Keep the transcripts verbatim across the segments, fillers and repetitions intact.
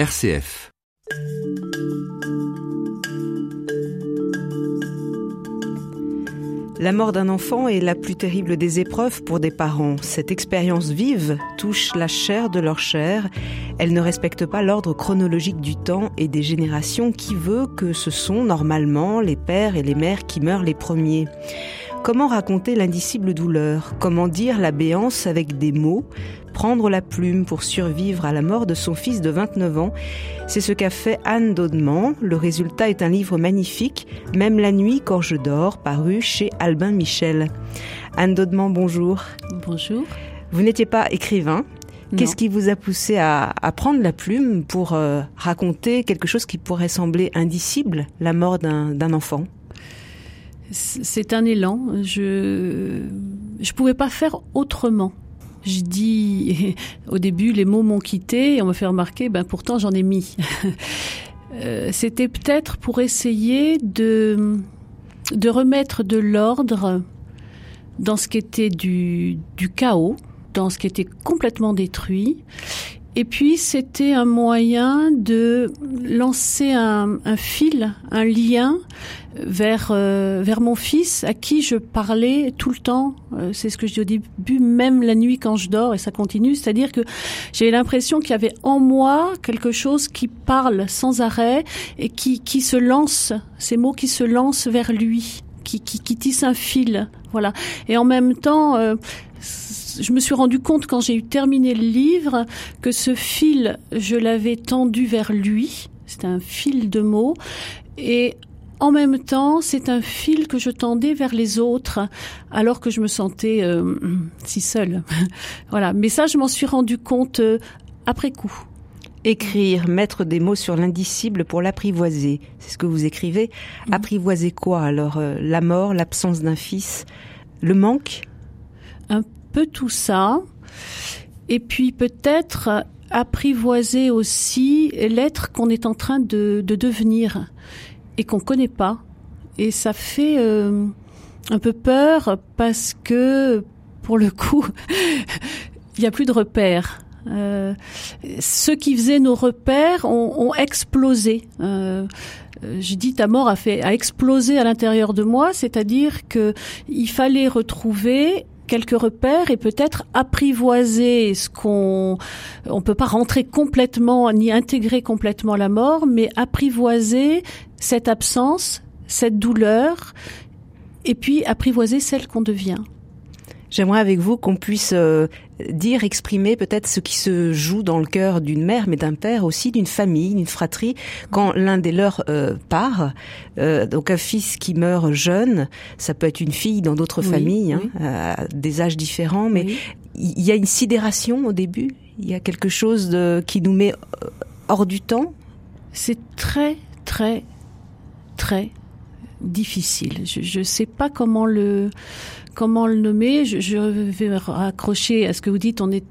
R C F. La mort d'un enfant est la plus terrible des épreuves pour des parents. Cette expérience vive touche la chair de leur chair. Elle ne respecte pas l'ordre chronologique du temps et des générations qui veut que ce sont normalement les pères et les mères qui meurent les premiers. Comment raconter l'indicible douleur ? Comment dire la béance avec des mots ? Prendre la plume pour survivre à la mort de son fils de vingt-neuf ans ? C'est ce qu'a fait Anne Dodemant. Le résultat est un livre magnifique, « Même la nuit quand je dors », paru chez Albin Michel. Anne Dodemant, bonjour. Bonjour. Vous n'étiez pas écrivain. Non. Qu'est-ce qui vous a poussé à, à prendre la plume pour euh, raconter quelque chose qui pourrait sembler indicible, la mort d'un, d'un enfant ? C'est un élan. Je je pouvais pas faire autrement. Je dis au début, les mots m'ont quitté et on me fait remarquer, ben pourtant j'en ai mis. C'était peut-être pour essayer de de remettre de l'ordre dans ce qui était du du chaos, dans ce qui était complètement détruit. Et puis c'était un moyen de lancer un, un fil, un lien vers euh, vers mon fils à qui je parlais tout le temps. Euh, c'est ce que je dis au début, même la nuit quand je dors, et ça continue. C'est-à-dire que j'ai l'impression qu'il y avait en moi quelque chose qui parle sans arrêt et qui qui se lance, ces mots qui se lancent vers lui, qui qui, qui tisse un fil, voilà. Et en même temps. Euh, Je me suis rendu compte quand j'ai eu terminé le livre que ce fil, je l'avais tendu vers lui. C'est un fil de mots. Et en même temps, c'est un fil que je tendais vers les autres alors que je me sentais euh, si seule. Voilà. Mais ça, je m'en suis rendu compte euh, après coup. Écrire, mettre des mots sur l'indicible pour l'apprivoiser. C'est ce que vous écrivez. Mmh. Apprivoiser quoi ? Alors, euh, la mort, l'absence d'un fils, le manque ? Un peu tout ça, et puis peut-être apprivoiser aussi l'être qu'on est en train de, de devenir et qu'on connaît pas, et ça fait euh, un peu peur parce que pour le coup il y a plus de repères. Euh, ceux qui faisaient nos repères ont, ont explosé. Euh, je dis ta mort a fait a explosé à l'intérieur de moi, c'est-à-dire que il fallait retrouver quelques repères et peut-être apprivoiser ce qu'on... On peut pas rentrer complètement, ni intégrer complètement la mort, mais apprivoiser cette absence, cette douleur, et puis apprivoiser celle qu'on devient. J'aimerais avec vous qu'on puisse euh, dire, exprimer peut-être ce qui se joue dans le cœur d'une mère, mais d'un père aussi, d'une famille, d'une fratrie, quand l'un des leurs euh, part. Euh, donc un fils qui meurt jeune, ça peut être une fille dans d'autres oui, familles, hein, oui. à des âges différents, mais oui. il y a une sidération au début, il y a quelque chose de, qui nous met hors du temps. C'est très, très, très difficile. Je, je sais pas comment le... Comment le nommer ? je, je vais raccrocher à ce que vous dites, on est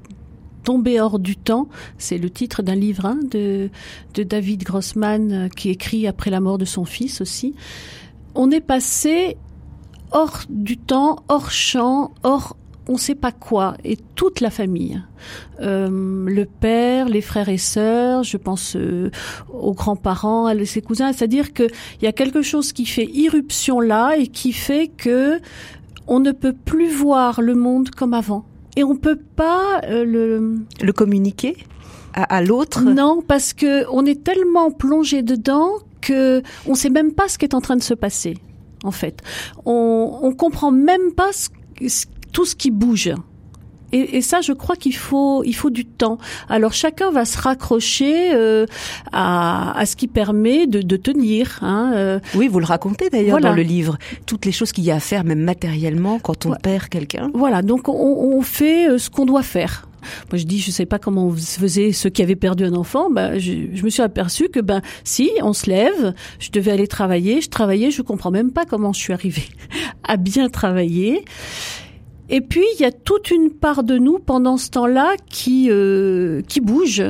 tombé hors du temps. C'est le titre d'un livre hein, de, de David Grossman qui écrit après la mort de son fils aussi. On est passé hors du temps, hors champ, hors on ne sait pas quoi, et toute la famille. Euh, le père, les frères et sœurs, je pense euh, aux grands-parents, à ses cousins. C'est-à-dire qu'il y a quelque chose qui fait irruption là et qui fait que on ne peut plus voir le monde comme avant. Et on ne peut pas euh, le... Le communiquer à, à l'autre ? Non, parce qu'on est tellement plongé dedans qu'on ne sait même pas ce qui est en train de se passer, en fait. On ne comprend même pas ce, ce, tout ce qui bouge. Et, et ça, je crois qu'il faut, il faut du temps. Alors chacun va se raccrocher euh, à, à ce qui permet de, de tenir. Hein, euh. Oui, vous le racontez d'ailleurs voilà. Dans le livre. Toutes les choses qu'il y a à faire, même matériellement, quand on ouais. perd quelqu'un. Voilà, donc on, on fait ce qu'on doit faire. Moi, je dis, je sais pas comment on faisait ceux qui avaient perdu un enfant. Ben, je, je me suis aperçue que ben, si on se lève, je devais aller travailler. Je travaillais, je comprends même pas comment je suis arrivée à bien travailler. Et puis, il y a toute une part de nous, pendant ce temps-là, qui euh, qui bouge,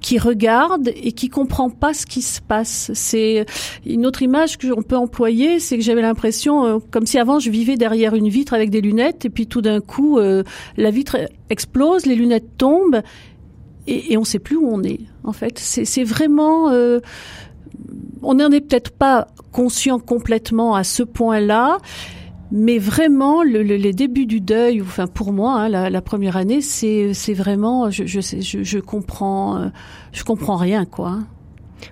qui regarde et qui comprend pas ce qui se passe. C'est une autre image qu'on peut employer, c'est que j'avais l'impression, euh, comme si avant, je vivais derrière une vitre avec des lunettes, et puis tout d'un coup, euh, la vitre explose, les lunettes tombent, et, et on ne sait plus où on est, en fait. C'est, c'est vraiment... Euh, on n'en est peut-être pas conscient complètement à ce point-là, mais vraiment, le, le, les débuts du deuil, enfin pour moi, hein, la, la première année, c'est, c'est vraiment... Je, je, je, je comprends, euh, je comprends rien, quoi.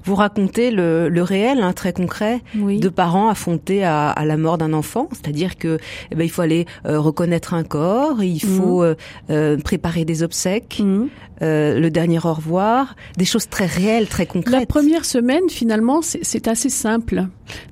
Vous racontez le, le réel, hein, très concret, oui. de parents affrontés à, à la mort d'un enfant, c'est-à-dire que eh ben, il faut aller euh, reconnaître un corps, il mmh. faut euh, euh, préparer des obsèques, mmh. euh, le dernier au revoir, des choses très réelles, très concrètes. La première semaine, finalement, c'est, c'est assez simple.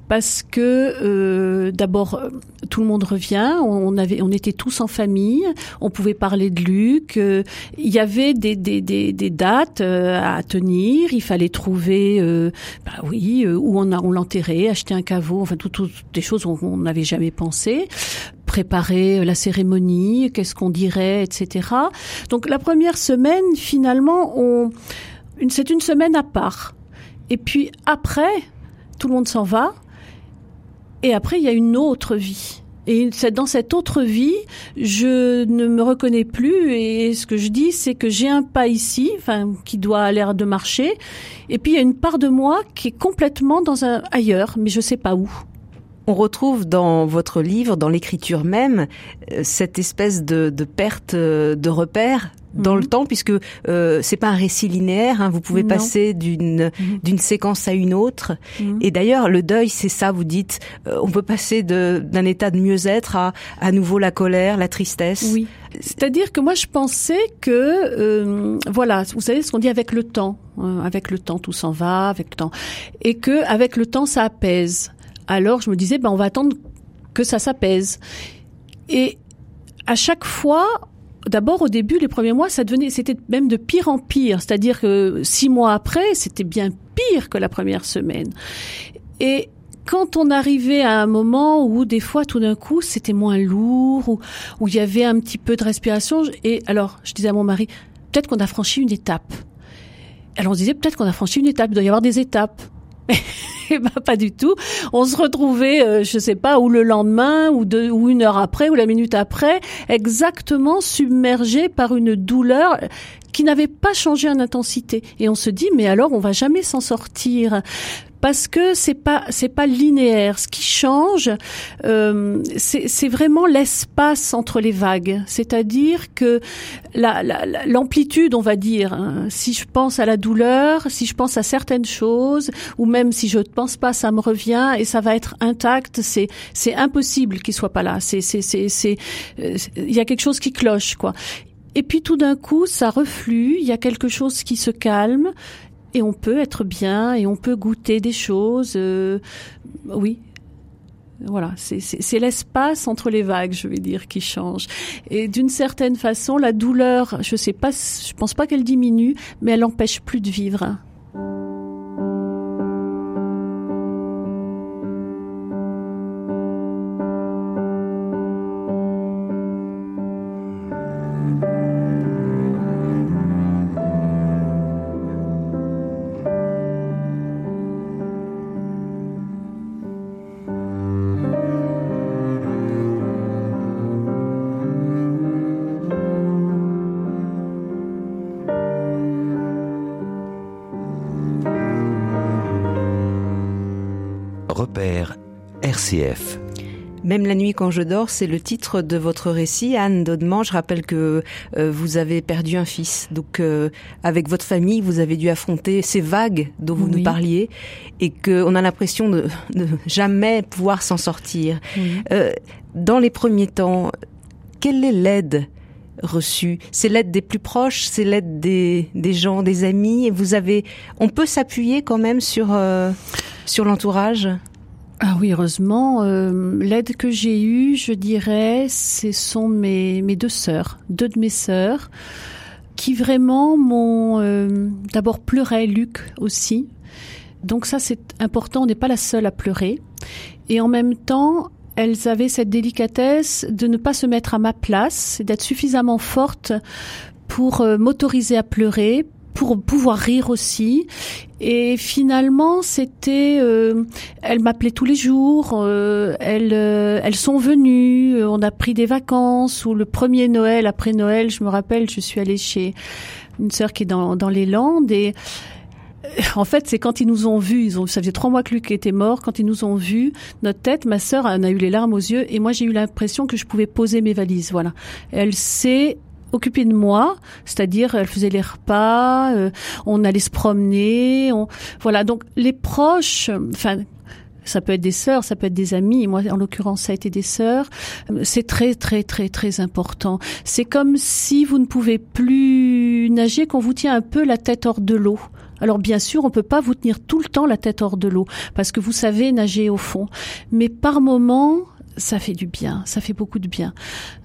Parce que euh, d'abord tout le monde revient, on avait, on était tous en famille, on pouvait parler de Luc, euh, il y avait des des des, des dates euh, à tenir, il fallait trouver, euh, bah oui, euh, où on a on l'enterrait, acheter un caveau, enfin toutes tout, des choses qu'on on n'avait jamais pensé, préparer la cérémonie, qu'est-ce qu'on dirait, et cetera. Donc la première semaine finalement, on, une, c'est une semaine à part. Et puis après. Tout le monde s'en va. Et après, il y a une autre vie. Et dans cette autre vie, je ne me reconnais plus. Et ce que je dis, c'est que j'ai un pas ici, enfin, qui doit aller de marcher. Et puis, il y a une part de moi qui est complètement dans un ailleurs, mais je ne sais pas où. On retrouve dans votre livre, dans l'écriture même, cette espèce de, de perte de repère dans mmh. le temps, puisque euh, c'est pas un récit linéaire. Hein, vous pouvez non. passer d'une mmh. d'une séquence à une autre. Mmh. Et d'ailleurs, le deuil, c'est ça. Vous dites, euh, on peut passer de, d'un état de mieux-être à à nouveau la colère, la tristesse. Oui. C'est-à-dire que moi, je pensais que euh, voilà, vous savez ce qu'on dit avec le temps, hein, avec le temps tout s'en va, avec le temps, et que avec le temps ça apaise. Alors, je me disais, ben, on va attendre que ça s'apaise. Et à chaque fois, d'abord, au début, les premiers mois, ça devenait, c'était même de pire en pire. C'est-à-dire que six mois après, c'était bien pire que la première semaine. Et quand on arrivait à un moment où, des fois, tout d'un coup, c'était moins lourd, où, où il y avait un petit peu de respiration, et alors, je disais à mon mari, peut-être qu'on a franchi une étape. Alors, on se disait, peut-être qu'on a franchi une étape, il doit y avoir des étapes. Eh ben pas du tout. On se retrouvait, euh, je sais pas, ou le lendemain, ou deux, ou une heure après, ou la minute après, exactement submergé par une douleur qui n'avait pas changé en intensité. Et on se dit, mais alors on va jamais s'en sortir, parce que c'est pas, c'est pas linéaire. Ce qui change, euh, c'est, c'est vraiment l'espace entre les vagues. C'est-à-dire que la, la, la, l'amplitude, on va dire, hein, si je pense à la douleur, si je pense à certaines choses, ou même si je ne pense pas, ça me revient et ça va être intact. C'est, c'est impossible qu'il soit pas là. C'est, c'est, c'est, c'est, euh, il y a quelque chose qui cloche, quoi. Et puis tout d'un coup, ça reflue. Il y a quelque chose qui se calme. Et on peut être bien, et on peut goûter des choses. Euh, oui, voilà, c'est, c'est, c'est l'espace entre les vagues, je vais dire, qui change. Et d'une certaine façon, la douleur, je sais pas, je pense pas qu'elle diminue, mais elle n'empêche plus de vivre. Repère R C F. Même la nuit quand je dors, c'est le titre de votre récit, Anne Dodemant. Je rappelle que euh, vous avez perdu un fils. Donc, euh, avec votre famille, vous avez dû affronter ces vagues dont vous oui. nous parliez, et que on a l'impression de, de jamais pouvoir s'en sortir. Oui. Euh, dans les premiers temps, quelle est l'aide reçue ? C'est l'aide des plus proches, c'est l'aide des, des gens, des amis. Et vous avez, on peut s'appuyer quand même sur. Euh, Sur l'entourage ? Ah oui, heureusement. Euh, l'aide que j'ai eue, je dirais, ce sont mes, mes deux sœurs, deux de mes sœurs, qui vraiment m'ont... Euh, d'abord pleuré, Luc aussi. Donc ça, c'est important, on n'est pas la seule à pleurer. Et en même temps, elles avaient cette délicatesse de ne pas se mettre à ma place, d'être suffisamment forte pour euh, m'autoriser à pleurer, pour pouvoir rire aussi. Et finalement, c'était... Euh, elle m'appelait tous les jours, euh, elles, euh, elles sont venues, euh, on a pris des vacances, ou le premier Noël, après Noël, je me rappelle, je suis allée chez une sœur qui est dans, dans les Landes. Et en fait, c'est quand ils nous ont vus, ils ont, ça faisait trois mois que Luc était mort, quand ils nous ont vus, notre tête, ma sœur en a eu les larmes aux yeux, et moi j'ai eu l'impression que je pouvais poser mes valises, voilà. Elle s'est occupée de moi, c'est-à-dire elle faisait les repas, euh, on allait se promener, on, voilà. Donc les proches, enfin... ça peut être des sœurs, ça peut être des amis. Moi, en l'occurrence, ça a été des sœurs. C'est très, très, très, très important. C'est comme si vous ne pouvez plus nager, qu'on vous tient un peu la tête hors de l'eau. Alors, bien sûr, on peut pas vous tenir tout le temps la tête hors de l'eau, parce que vous savez nager au fond. Mais par moments, ça fait du bien, ça fait beaucoup de bien.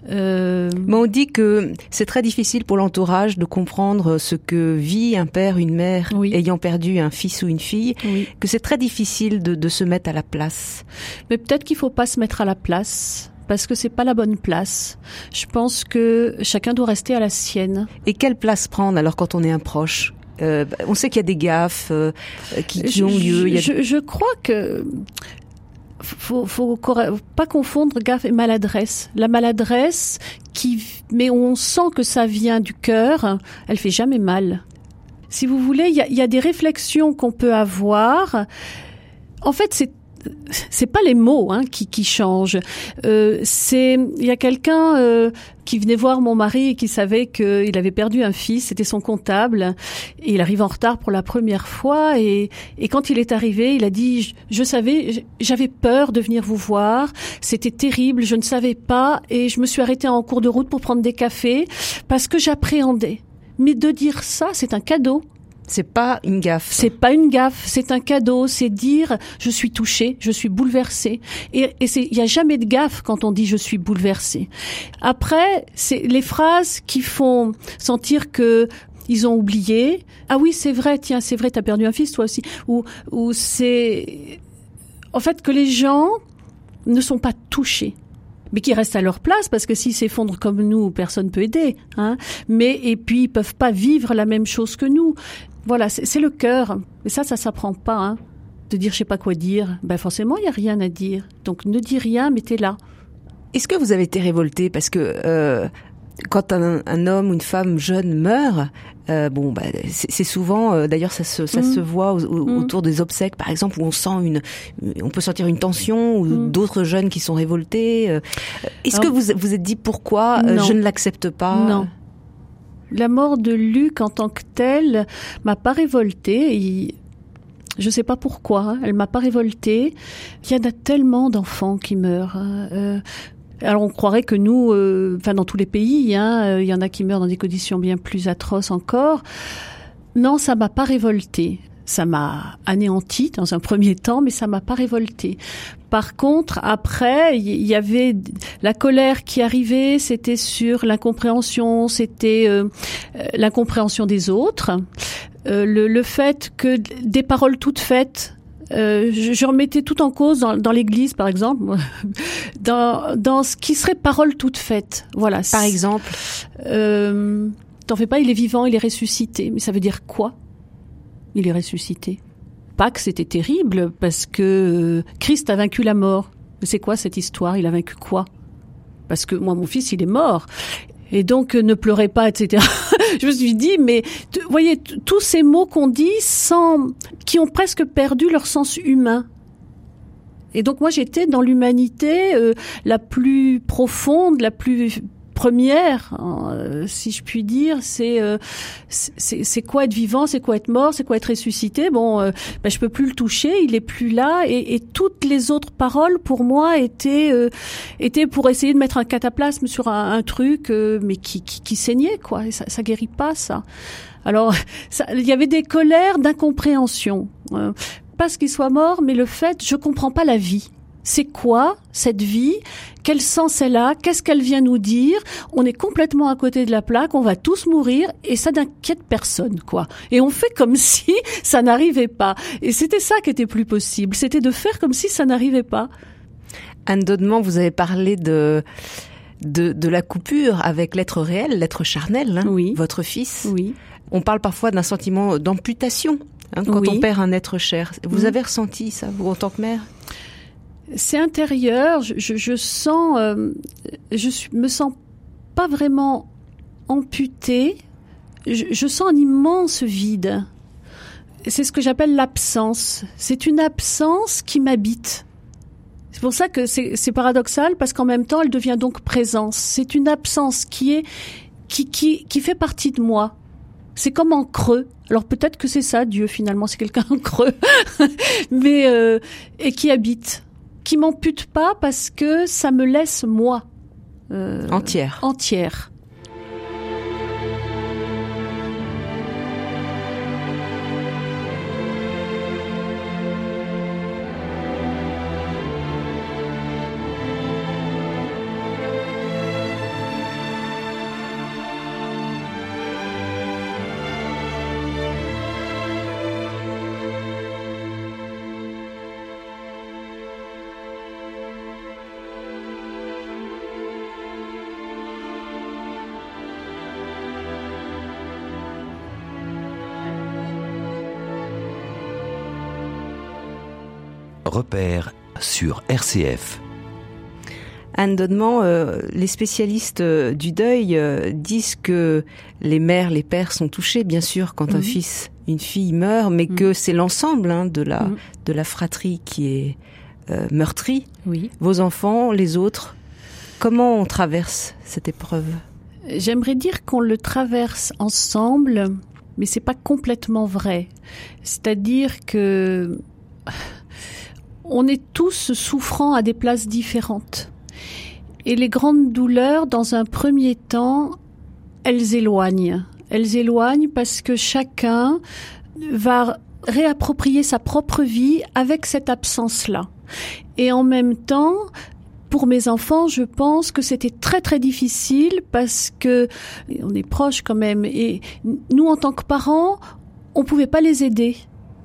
Euh... Mais on dit que c'est très difficile pour l'entourage de comprendre ce que vit un père, une mère, oui, ayant perdu un fils ou une fille, oui, que c'est très difficile de, de se mettre à la place. Mais peut-être qu'il faut pas se mettre à la place, parce que c'est pas la bonne place. Je pense que chacun doit rester à la sienne. Et quelle place prendre alors quand on est un proche ? euh, On sait qu'il y a des gaffes euh, qui, qui ont lieu. Il y a... je, je crois que... Faut, faut pas confondre gaffe et maladresse. La maladresse, qui, mais on sent que ça vient du cœur, elle fait jamais mal. Si vous voulez, il y a, y a des réflexions qu'on peut avoir. En fait, c'est c'est pas les mots hein, qui, qui changent. Euh, c'est il y a quelqu'un euh, qui venait voir mon mari et qui savait qu'il avait perdu un fils. C'était son comptable. Et il arrive en retard pour la première fois. Et, et quand il est arrivé, il a dit je, je savais, j'avais peur de venir vous voir. C'était terrible. Je ne savais pas et je me suis arrêtée en cours de route pour prendre des cafés parce que j'appréhendais. Mais de dire ça, c'est un cadeau. C'est pas une gaffe. C'est pas une gaffe, c'est un cadeau, c'est dire je suis touchée, je suis bouleversée. Et il y a jamais de gaffe quand on dit je suis bouleversée. Après, c'est les phrases qui font sentir que ils ont oublié. Ah oui, c'est vrai, tiens, c'est vrai, t'as perdu un fils toi aussi. Ou, ou c'est en fait que les gens ne sont pas touchés, mais qui restent à leur place, parce que s'ils s'effondrent comme nous, personne peut aider, hein. Mais, et puis, ils peuvent pas vivre la même chose que nous. Voilà, c'est, c'est le cœur. Mais ça, ça s'apprend pas, hein. De dire, je sais pas quoi dire. Ben, forcément, il y a rien à dire. Donc, ne dis rien, mais t'es là. Est-ce que vous avez été révolté? Parce que, euh, quand un, un homme ou une femme jeune meurt, euh, bon, bah, c'est, c'est souvent, euh, d'ailleurs, ça se, ça mmh. se voit au, au, mmh. autour des obsèques, par exemple, où on sent une, on peut sentir une tension, ou mmh. d'autres jeunes qui sont révoltés. Euh, est-ce Alors, que vous vous êtes dit pourquoi euh, je ne l'accepte pas? Non. La mort de Luc en tant que telle m'a pas révoltée. Et je sais pas pourquoi. Hein, elle m'a pas révoltée. Il y en a tellement d'enfants qui meurent. Hein, euh, Alors on croirait que nous, euh, enfin dans tous les pays, hein, euh, il y en a qui meurent dans des conditions bien plus atroces encore. Non, ça m'a pas révoltée. Ça m'a anéantie dans un premier temps, mais ça m'a pas révoltée. Par contre, après, il y avait la colère qui arrivait, c'était sur l'incompréhension, c'était euh, l'incompréhension des autres, euh, le, le fait que des paroles toutes faites. Euh, je, je remettais tout en cause dans, dans l'église, par exemple, dans, dans ce qui serait parole toute faite. Voilà. Par exemple, euh, t'en fais pas, il est vivant, il est ressuscité. Mais ça veut dire quoi ? Il est ressuscité. Pâques, c'était terrible parce que Christ a vaincu la mort. Mais c'est quoi cette histoire ? Il a vaincu quoi ? Parce que moi, mon fils, il est mort. Et donc, ne pleurez pas, et cetera. Je me suis dit, mais vous voyez, tous ces mots qu'on dit sans, qui ont presque perdu leur sens humain. Et donc, moi, j'étais dans l'humanité euh, la plus profonde, la plus première, hein, si je puis dire. C'est, euh, c'est, c'est quoi être vivant, c'est quoi être mort, c'est quoi être ressuscité. Bon, euh, ben, je peux plus le toucher, il est plus là. Et, et toutes les autres paroles, pour moi, étaient, euh, étaient pour essayer de mettre un cataplasme sur un, un truc, euh, mais qui, qui, qui saignait, quoi. Et ça, ça guérit pas, ça. Alors, ça, il y avait des colères d'incompréhension. Euh, pas ce qu'il soit mort, mais le fait, je comprends pas la vie. C'est quoi cette vie ? Quel sens elle a ? Qu'est-ce qu'elle vient nous dire ? On est complètement à côté de la plaque, on va tous mourir et ça n'inquiète personne, quoi. Et on fait comme si ça n'arrivait pas. Et c'était ça qui était plus possible, c'était de faire comme si ça n'arrivait pas. Anne Dodemant, vous avez parlé de, de, de la coupure avec l'être réel, l'être charnel, hein, oui. Votre fils. Oui. On parle parfois d'un sentiment d'amputation hein, quand oui. on perd un être cher. Vous mmh. avez ressenti ça, vous, en tant que mère ? C'est intérieur, je, je, je sens, euh, je me sens pas vraiment amputée, je, je sens un immense vide. C'est ce que j'appelle l'absence. C'est une absence qui m'habite. C'est pour ça que c'est, c'est paradoxal, parce qu'en même temps, elle devient donc présence. C'est une absence qui est, qui, qui, qui fait partie de moi. C'est comme en creux. Alors peut-être que c'est ça, Dieu, finalement, c'est quelqu'un en creux, mais euh, et qui habite, qui m'ampute pas parce que ça me laisse moi euh, entière. Entière. Repère sur R C F. Anne Dodemant, euh, les spécialistes euh, du deuil euh, disent que les mères, les pères sont touchés, bien sûr, quand mmh. un fils, une fille meurt, mais mmh. que c'est l'ensemble hein, de la mmh. de la fratrie qui est euh, meurtrie. Oui. Vos enfants, les autres, comment on traverse cette épreuve ? J'aimerais dire qu'on le traverse ensemble, mais c'est pas complètement vrai. C'est-à-dire que on est tous souffrants à des places différentes. Et les grandes douleurs, dans un premier temps, elles éloignent. Elles éloignent parce que chacun va réapproprier sa propre vie avec cette absence-là. Et en même temps, pour mes enfants, je pense que c'était très très difficile parce que on est proches quand même. Et nous, en tant que parents, on pouvait pas les aider.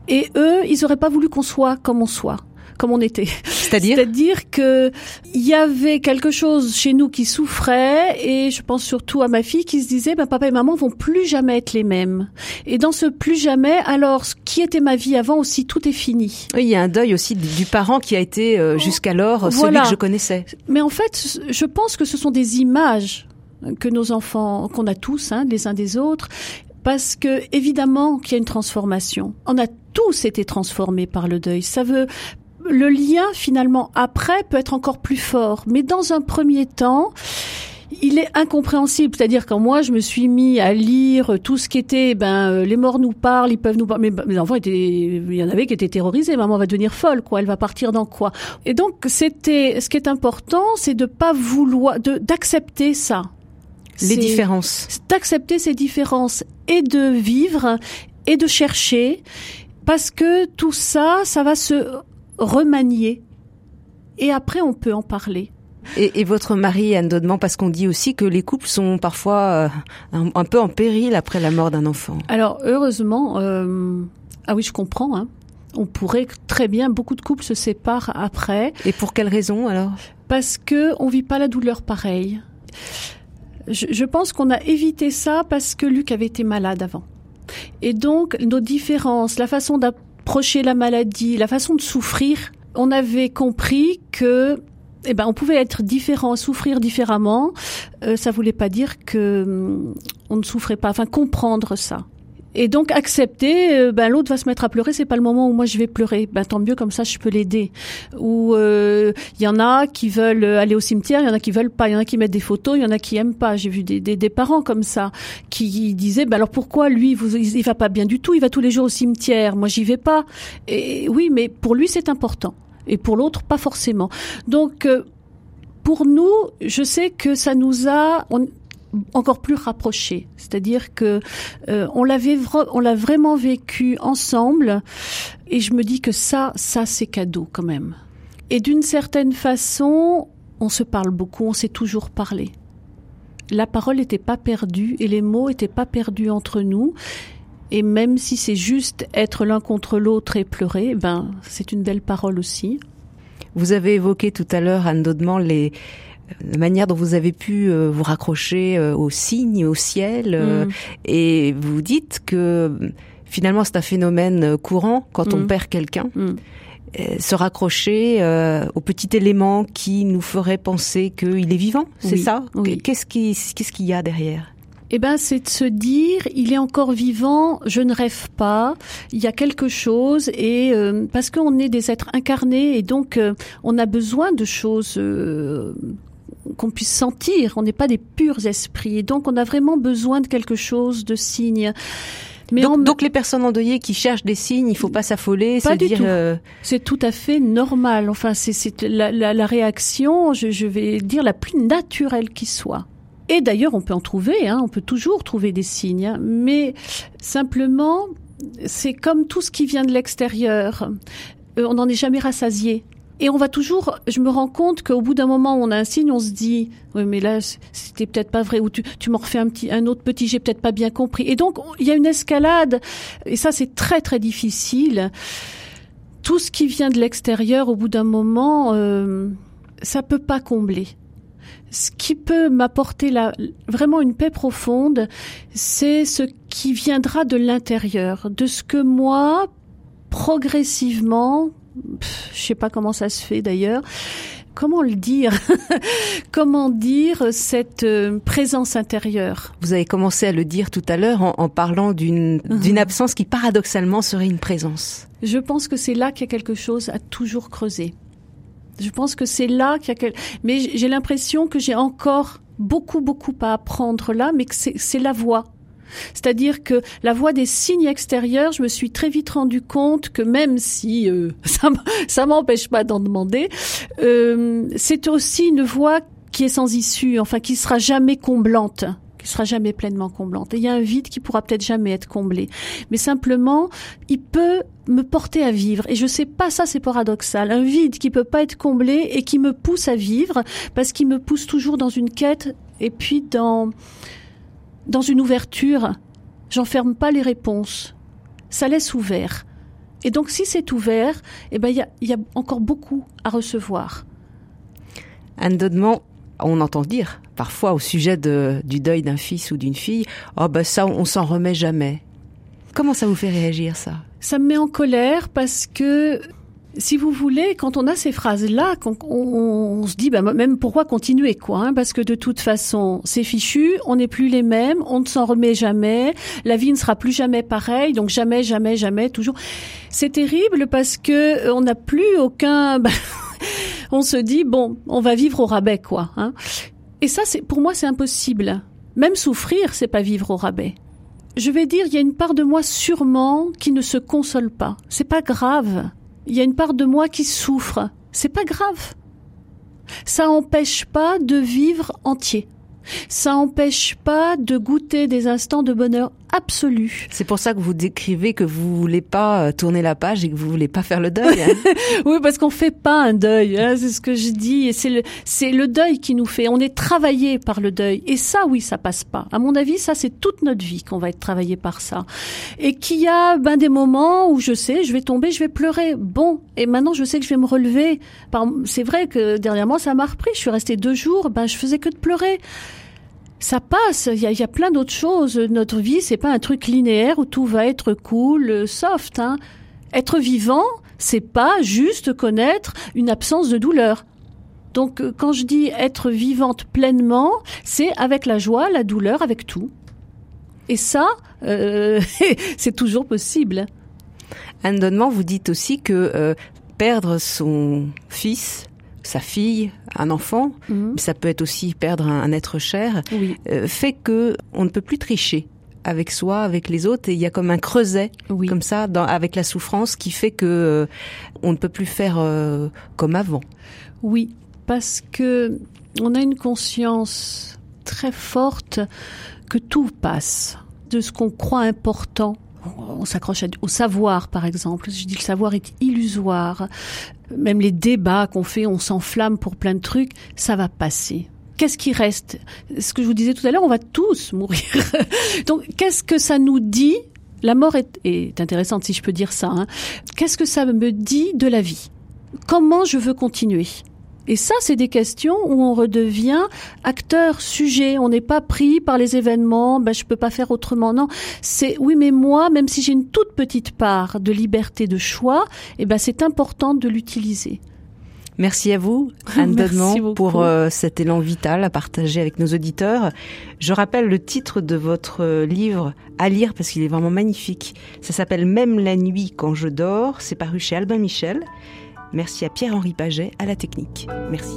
Et eux, ils auraient pas voulu qu'on soit comme on soit. Comme on était. C'est-à-dire, C'est-à-dire que il y avait quelque chose chez nous qui souffrait, et je pense surtout à ma fille qui se disait, ben papa et maman vont plus jamais être les mêmes. Et dans ce plus jamais, alors ce qui était ma vie avant aussi, tout est fini. Oui, il y a un deuil aussi du parent qui a été euh, jusqu'alors voilà. Celui que je connaissais. Mais en fait, je pense que ce sont des images que nos enfants, qu'on a tous, hein, les uns des autres. Parce que, évidemment, qu'il y a une transformation. On a tous été transformés par le deuil. Ça veut, le lien, finalement, après, peut être encore plus fort. Mais dans un premier temps, il est incompréhensible. C'est-à-dire, quand moi, je me suis mis à lire tout ce qui était, ben, les morts nous parlent, ils peuvent nous parler. Mais mes enfants étaient, il y en avait qui étaient terrorisés. Maman va devenir folle, quoi. Elle va partir dans quoi? Et donc, c'était, ce qui est important, c'est de pas vouloir, de, d'accepter ça. Les c'est, différences. C'est d'accepter ces différences et de vivre et de chercher, parce que tout ça, ça va se remanier. Et après, on peut en parler. Et, et votre mari, Anne Dodemant, parce qu'on dit aussi que les couples sont parfois un, un peu en péril après la mort d'un enfant. Alors, heureusement, euh, ah oui, je comprends, hein. On pourrait très bien, beaucoup de couples se séparent après. Et pour quelle raison, alors ? Parce que on vit pas la douleur pareille. Je, je pense qu'on a évité ça parce que Luc avait été malade avant. Et donc, nos différences, la façon d'approcher la maladie, la façon de souffrir, on avait compris que, eh ben, on pouvait être différent, souffrir différemment. Euh, ça voulait pas dire que hum, on ne souffrait pas. Enfin, comprendre ça. Et donc, accepter, euh, ben, l'autre va se mettre à pleurer, c'est pas le moment où moi je vais pleurer. Ben, tant mieux, comme ça, je peux l'aider. Ou, euh, il y en a qui veulent aller au cimetière, il y en a qui veulent pas, il y en a qui mettent des photos, il y en a qui aiment pas. J'ai vu des, des, des parents comme ça, qui disaient, ben, alors pourquoi lui, vous, il, il va pas bien du tout, il va tous les jours au cimetière, moi j'y vais pas. Et oui, mais pour lui, c'est important. Et pour l'autre, pas forcément. Donc, euh, pour nous, je sais que ça nous a, on, encore plus rapprochés, c'est-à-dire que euh, on l'avait vra- on l'a vraiment vécu ensemble, et je me dis que ça ça c'est cadeau quand même. Et d'une certaine façon, on se parle beaucoup, on s'est toujours parlé. La parole n'était pas perdue et les mots n'étaient pas perdus entre nous, et même si c'est juste être l'un contre l'autre et pleurer, ben c'est une belle parole aussi. Vous avez évoqué tout à l'heure, Anne Dodemant, les la manière dont vous avez pu euh, vous raccrocher euh, aux signes, au ciel, euh, mmh. et vous dites que finalement c'est un phénomène courant quand mmh. on perd quelqu'un, mmh. euh, se raccrocher euh, au petit élément qui nous ferait penser qu'il est vivant, c'est oui. ça oui. Qu'est-ce qui, qu'est-ce qu'il y a derrière ? Eh ben, c'est de se dire, il est encore vivant, je ne rêve pas, il y a quelque chose, et euh, parce qu'on est des êtres incarnés, et donc euh, on a besoin de choses euh, qu'on puisse sentir, on n'est pas des purs esprits, et donc on a vraiment besoin de quelque chose, de signes. Mais donc, en... donc les personnes endeuillées qui cherchent des signes, il faut pas s'affoler, pas du dire tout. Euh... C'est tout à fait normal, enfin c'est, c'est la, la, la réaction, je, je vais dire, la plus naturelle qui soit. Et d'ailleurs, on peut en trouver, hein, on peut toujours trouver des signes, hein, mais simplement, c'est comme tout ce qui vient de l'extérieur, euh, on n'en est jamais rassasié. Et on va toujours, je me rends compte qu'au bout d'un moment où on a un signe, on se dit, oui, mais là, c'était peut-être pas vrai, ou tu, tu m'en refais un petit, un autre petit, j'ai peut-être pas bien compris. Et donc, il y a une escalade, et ça, c'est très, très difficile. Tout ce qui vient de l'extérieur, au bout d'un moment, euh, ça peut pas combler. Ce qui peut m'apporter la, vraiment une paix profonde, c'est ce qui viendra de l'intérieur, de ce que moi, progressivement, pff, je sais pas comment ça se fait d'ailleurs, comment le dire, comment dire cette euh, présence intérieure. Vous avez commencé à le dire tout à l'heure en, en parlant d'une, uh-huh. d'une absence qui paradoxalement serait une présence. Je pense que c'est là qu'il y a quelque chose à toujours creuser. Je pense que c'est là qu'il y a quelque... Mais j'ai l'impression que j'ai encore beaucoup, beaucoup à apprendre là, mais que c'est, c'est la voie. C'est-à-dire que la voie des signes extérieurs, je me suis très vite rendu compte que même si euh, ça m'empêche pas d'en demander, euh, c'est aussi une voie qui est sans issue, enfin qui sera jamais comblante, qui sera jamais pleinement comblante. Et il y a un vide qui pourra peut-être jamais être comblé. Mais simplement, il peut... me porter à vivre. Et je sais pas, ça c'est paradoxal. Un vide qui peut pas être comblé et qui me pousse à vivre parce qu'il me pousse toujours dans une quête et puis dans, dans une ouverture. J'enferme pas les réponses. Ça laisse ouvert. Et donc si c'est ouvert, eh ben, y a, y a encore beaucoup à recevoir. Anne Dodemant, on entend dire parfois au sujet de, du deuil d'un fils ou d'une fille, oh ben ça on s'en remet jamais. Comment ça vous fait réagir, ça ? Ça me met en colère parce que, si vous voulez, quand on a ces phrases-là, qu'on, on, on se dit bah, même pourquoi continuer, quoi, hein, parce que de toute façon, c'est fichu, on n'est plus les mêmes, on ne s'en remet jamais, la vie ne sera plus jamais pareille, donc jamais, jamais, jamais, toujours. C'est terrible parce que on n'a plus aucun... Bah, on se dit, bon, on va vivre au rabais, quoi. Hein. Et ça, c'est, pour moi, c'est impossible. Même souffrir, c'est pas vivre au rabais. Je vais dire, il y a une part de moi sûrement qui ne se console pas. C'est pas grave. Il y a une part de moi qui souffre. C'est pas grave. Ça n'empêche pas de vivre entier. Ça n'empêche pas de goûter des instants de bonheur absolu. C'est pour ça que vous décrivez que vous voulez pas tourner la page et que vous voulez pas faire le deuil. Hein. Oui, parce qu'on fait pas un deuil. Hein, c'est ce que je dis. Et c'est le, c'est le deuil qui nous fait. On est travaillé par le deuil. Et ça, oui, ça passe pas. À mon avis, ça, c'est toute notre vie qu'on va être travaillé par ça. Et qu'il y a, ben, des moments où je sais, je vais tomber, je vais pleurer. Bon. Et maintenant, je sais que je vais me relever. C'est vrai que dernièrement, ça m'a repris. Je suis restée deux jours. Ben, je faisais que de pleurer. Ça passe, il y a, il y a plein d'autres choses. Notre vie, c'est pas un truc linéaire où tout va être cool, soft. Hein. Être vivant, c'est pas juste connaître une absence de douleur. Donc, quand je dis être vivante pleinement, c'est avec la joie, la douleur, avec tout. Et ça, euh, c'est toujours possible. Anne Dodemant, vous dites aussi que euh, perdre son fils... sa fille, un enfant, mmh. ça peut être aussi perdre un, un être cher, oui. euh, fait que on ne peut plus tricher avec soi, avec les autres, et il y a comme un creuset, oui. comme ça, dans, avec la souffrance, qui fait que euh, on ne peut plus faire euh, comme avant. Oui, parce que on a une conscience très forte que tout passe, de ce qu'on croit important. On s'accroche au savoir, par exemple. Je dis que le savoir est illusoire. Même les débats qu'on fait, on s'enflamme pour plein de trucs, ça va passer. Qu'est-ce qui reste ? Ce que je vous disais tout à l'heure, on va tous mourir. Donc, qu'est-ce que ça nous dit ? La mort est, est intéressante, si je peux dire ça. Hein. Qu'est-ce que ça me dit de la vie ? Comment je veux continuer ? Et ça, c'est des questions où on redevient acteur, sujet. On n'est pas pris par les événements. Ben, je peux pas faire autrement. Non. C'est, oui, mais moi, même si j'ai une toute petite part de liberté de choix, eh ben, c'est important de l'utiliser. Merci à vous, Anne Dodemant, pour euh, cet élan vital à partager avec nos auditeurs. Je rappelle le titre de votre euh, livre à lire parce qu'il est vraiment magnifique. Ça s'appelle « Même la nuit quand je dors ». C'est paru chez Albin Michel. Merci à Pierre-Henri Paget, à la technique. Merci.